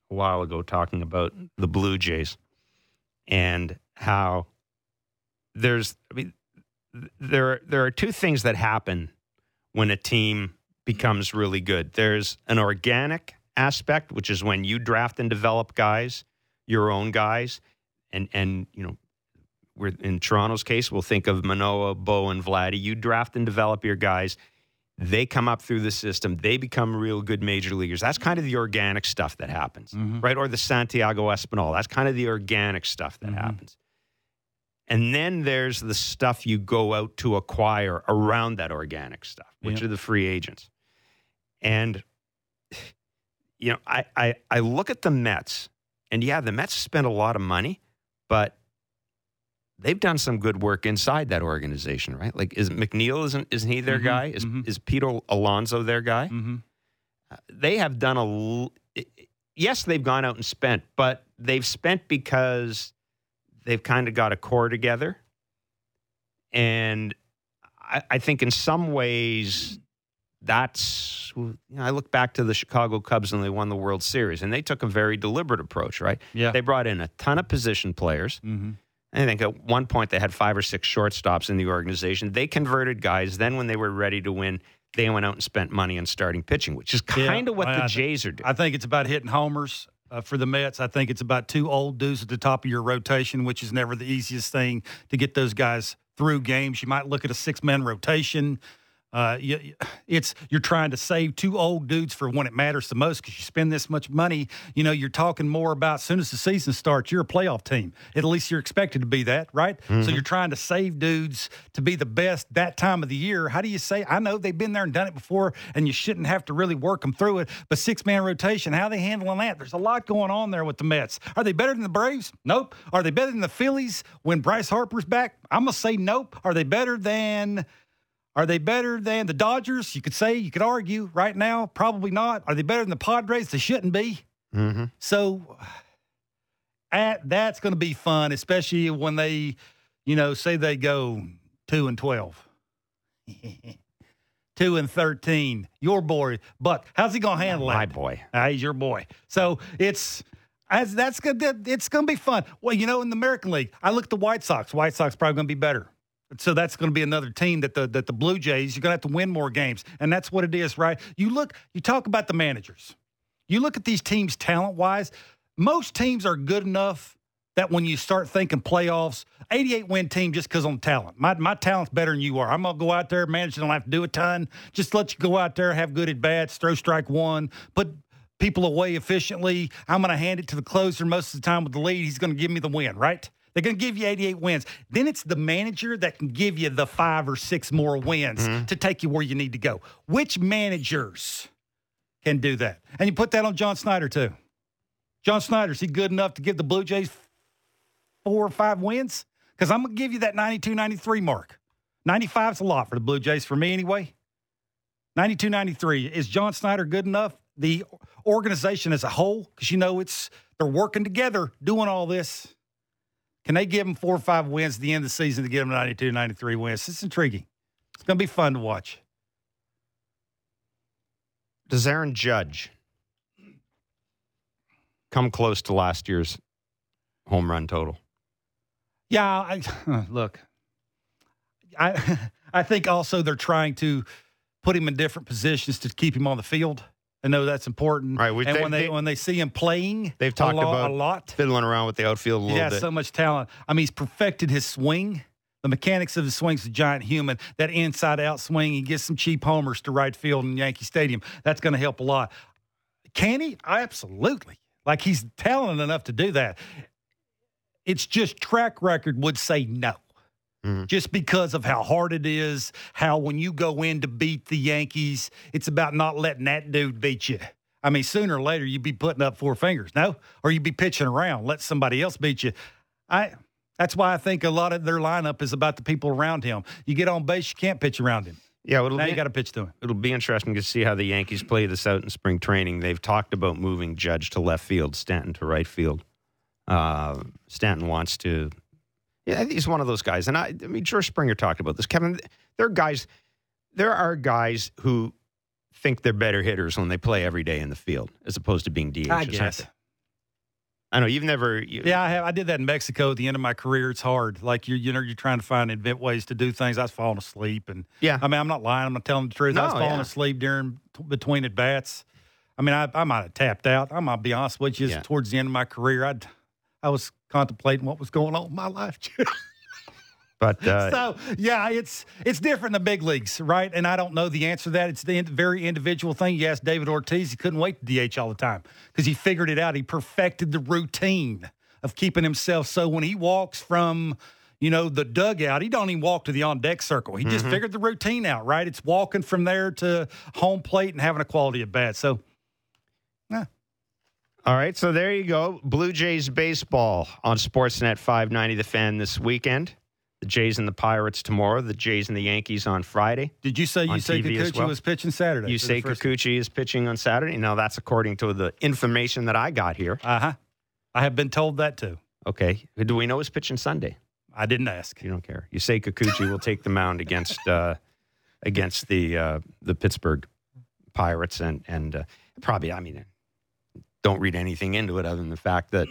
a while ago talking about the Blue Jays and how there's, I mean, there there are two things that happen when a team becomes really good. There's an organic aspect, which is when you draft and develop guys, your own guys, and and you know, we're in Toronto's case, we'll think of Manoah, Bo, and Vladdy. You draft and develop your guys; they come up through the system, they become real good major leaguers. That's kind of the organic stuff that happens, mm-hmm. right? Or the Santiago Espinal. That's kind of the organic stuff that mm-hmm. happens. And then there's the stuff you go out to acquire around that organic stuff, which yep. are the free agents. And, you know, I, I, I look at the Mets, and yeah, the Mets spent a lot of money, but they've done some good work inside that organization, right? Like, is McNeil, isn't isn't he their mm-hmm, guy? Is mm-hmm. is Pete Alonso their guy? Mm-hmm. Uh, they have done a – yes, they've gone out and spent, but they've spent because they've kind of got a core together. And I, I think in some ways – that's, you know, I look back to the Chicago Cubs when they won the World Series, and they took a very deliberate approach, right? Yeah. They brought in a ton of position players. Mm-hmm. I think at one point they had five or six shortstops in the organization. They converted guys. Then when they were ready to win, they went out and spent money on starting pitching, which is kind yeah. of what I, the I th- Jays are doing. I think it's about hitting homers uh, for the Mets. I think it's about two old dudes at the top of your rotation, which is never the easiest thing to get those guys through games. You might look at a six-man rotation. Uh, you, it's you're trying to save two old dudes for when it matters the most because you spend this much money. You know, you're talking more about as soon as the season starts, you're a playoff team. At least you're expected to be that, right? Mm-hmm. So you're trying to save dudes to be the best that time of the year. How do you say, I know they've been there and done it before, and you shouldn't have to really work them through it, but six-man rotation, how are they handling that? There's a lot going on there with the Mets. Are they better than the Braves? Nope. Are they better than the Phillies when Bryce Harper's back? I'm going to say nope. Are they better than... Are they better than the Dodgers? You could say, you could argue right now, probably not. Are they better than the Padres? They shouldn't be. Mm-hmm. So at, that's going to be fun, especially when they, you know, say they go two and twelve. two and thirteen. Your boy, Buck. How's he going to handle that? My boy. Uh, he's your boy. So it's... As that's good. It's going to be fun. Well, you know, in the American League, I look at the White Sox. White Sox probably going to be better. So that's going to be another team that the that the Blue Jays, you're going to have to win more games. And that's what it is, right? You look, you talk about the managers. You look at these teams talent-wise. Most teams are good enough that when you start thinking playoffs, eighty-eight win team just because on talent. My my talent's better than you are. I'm going to go out there, manage, don't have to do a ton. Just let you go out there, have good at-bats, throw strike one, put people away efficiently. I'm going to hand it to the closer most of the time with the lead. He's going to give me the win, right? They're going to give you eighty-eight wins. Then it's the manager that can give you the five or six more wins mm-hmm. to take you where you need to go. Which managers can do that? And you put that on John Snyder, too. John Snyder, is he good enough to give the Blue Jays four or five wins? Because I'm going to give you that ninety-two ninety-three mark. ninety-five is a lot for the Blue Jays, for me anyway. ninety-two ninety-three. Is John Snyder good enough? The organization as a whole, because you know it's they're working together doing all this. Can they give them four or five wins at the end of the season to get them ninety-two ninety-three wins? It's intriguing. It's going to be fun to watch. Does Aaron Judge come close to last year's home run total? Yeah, I, look, I I think also they're trying to put him in different positions to keep him on the field. I know that's important. Right, we, and they, when they, they when they see him playing, they've talked a lot, about a lot. fiddling around with the outfield a little bit. He has bit. so much talent. I mean, he's perfected his swing. The mechanics of his swing's a giant human. That inside-out swing, he gets some cheap homers to right field in Yankee Stadium. That's going to help a lot. Can he? Absolutely. Like, he's talented enough to do that. It's just track record would say no. Mm-hmm. Just because of how hard it is, how when you go in to beat the Yankees, it's about not letting that dude beat you. I mean, sooner or later, you'd be putting up four fingers, no? Or you'd be pitching around, let somebody else beat you. I. That's why I think a lot of their lineup is about the people around him. You get on base, you can't pitch around him. Yeah, it'll now be, you got to pitch to him. It'll be interesting to see how the Yankees play this out in spring training. They've talked about moving Judge to left field, Stanton to right field. Uh, Stanton wants to... Yeah, he's one of those guys. And I, I mean, George Springer talked about this. Kevin, there are guys, there are guys who think they're better hitters when they play every day in the field as opposed to being D H. I guess. I know you've never. You, yeah, I have. I did that in Mexico at the end of my career. It's hard. Like you, you know, you're trying to find invent ways to do things. I was falling asleep, and yeah, I mean, I'm not lying. I'm not telling the truth. No, I was falling yeah. asleep during between at bats. I mean, I, I might have tapped out. I might be honest with you. Yeah. Towards the end of my career, I, I was contemplating what was going on in my life. But uh, so yeah, it's it's different in the big leagues, right? And I don't know the answer to that. It's the very individual thing. You ask David Ortiz, he couldn't wait to D H all the time because he figured it out. He perfected the routine of keeping himself. So when he walks from, you know, the dugout, he don't even walk to the on-deck circle. He mm-hmm. just figured the routine out, right? It's walking from there to home plate and having a quality at bat. So, yeah. All right, so there you go. Blue Jays baseball on Sportsnet five ninety The Fan this weekend. The Jays and the Pirates tomorrow. The Jays and the Yankees on Friday. Did you say Yusei Kikuchi well. was pitching Saturday? Yusei Kikuchi is pitching on Saturday. Now, that's according to the information that I got here. Uh-huh. I have been told that, too. Okay. Do we know he's pitching Sunday? I didn't ask. You don't care. Yusei Kikuchi will take the mound against uh, against the uh, the Pittsburgh Pirates. And, and uh, probably, I mean, don't read anything into it other than the fact that...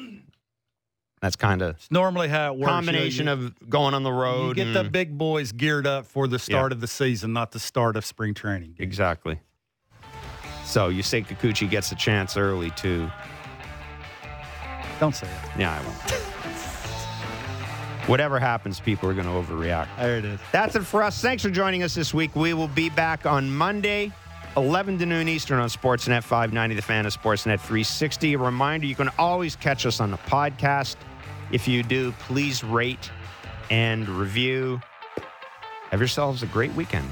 That's kind of normally how it works. Combination you know, you, of going on the road. You get and, the big boys geared up for the start yeah. of the season, not the start of spring training. Exactly. So you say Kikuchi gets a chance early too. Don't say it. Yeah, I won't. Whatever happens, people are going to overreact. There it is. That's it for us. Thanks for joining us this week. We will be back on Monday, eleven to noon Eastern on Sportsnet five ninety, the Fan of Sportsnet three sixty. A reminder, you can always catch us on the podcast. If you do, please rate and review. Have yourselves a great weekend.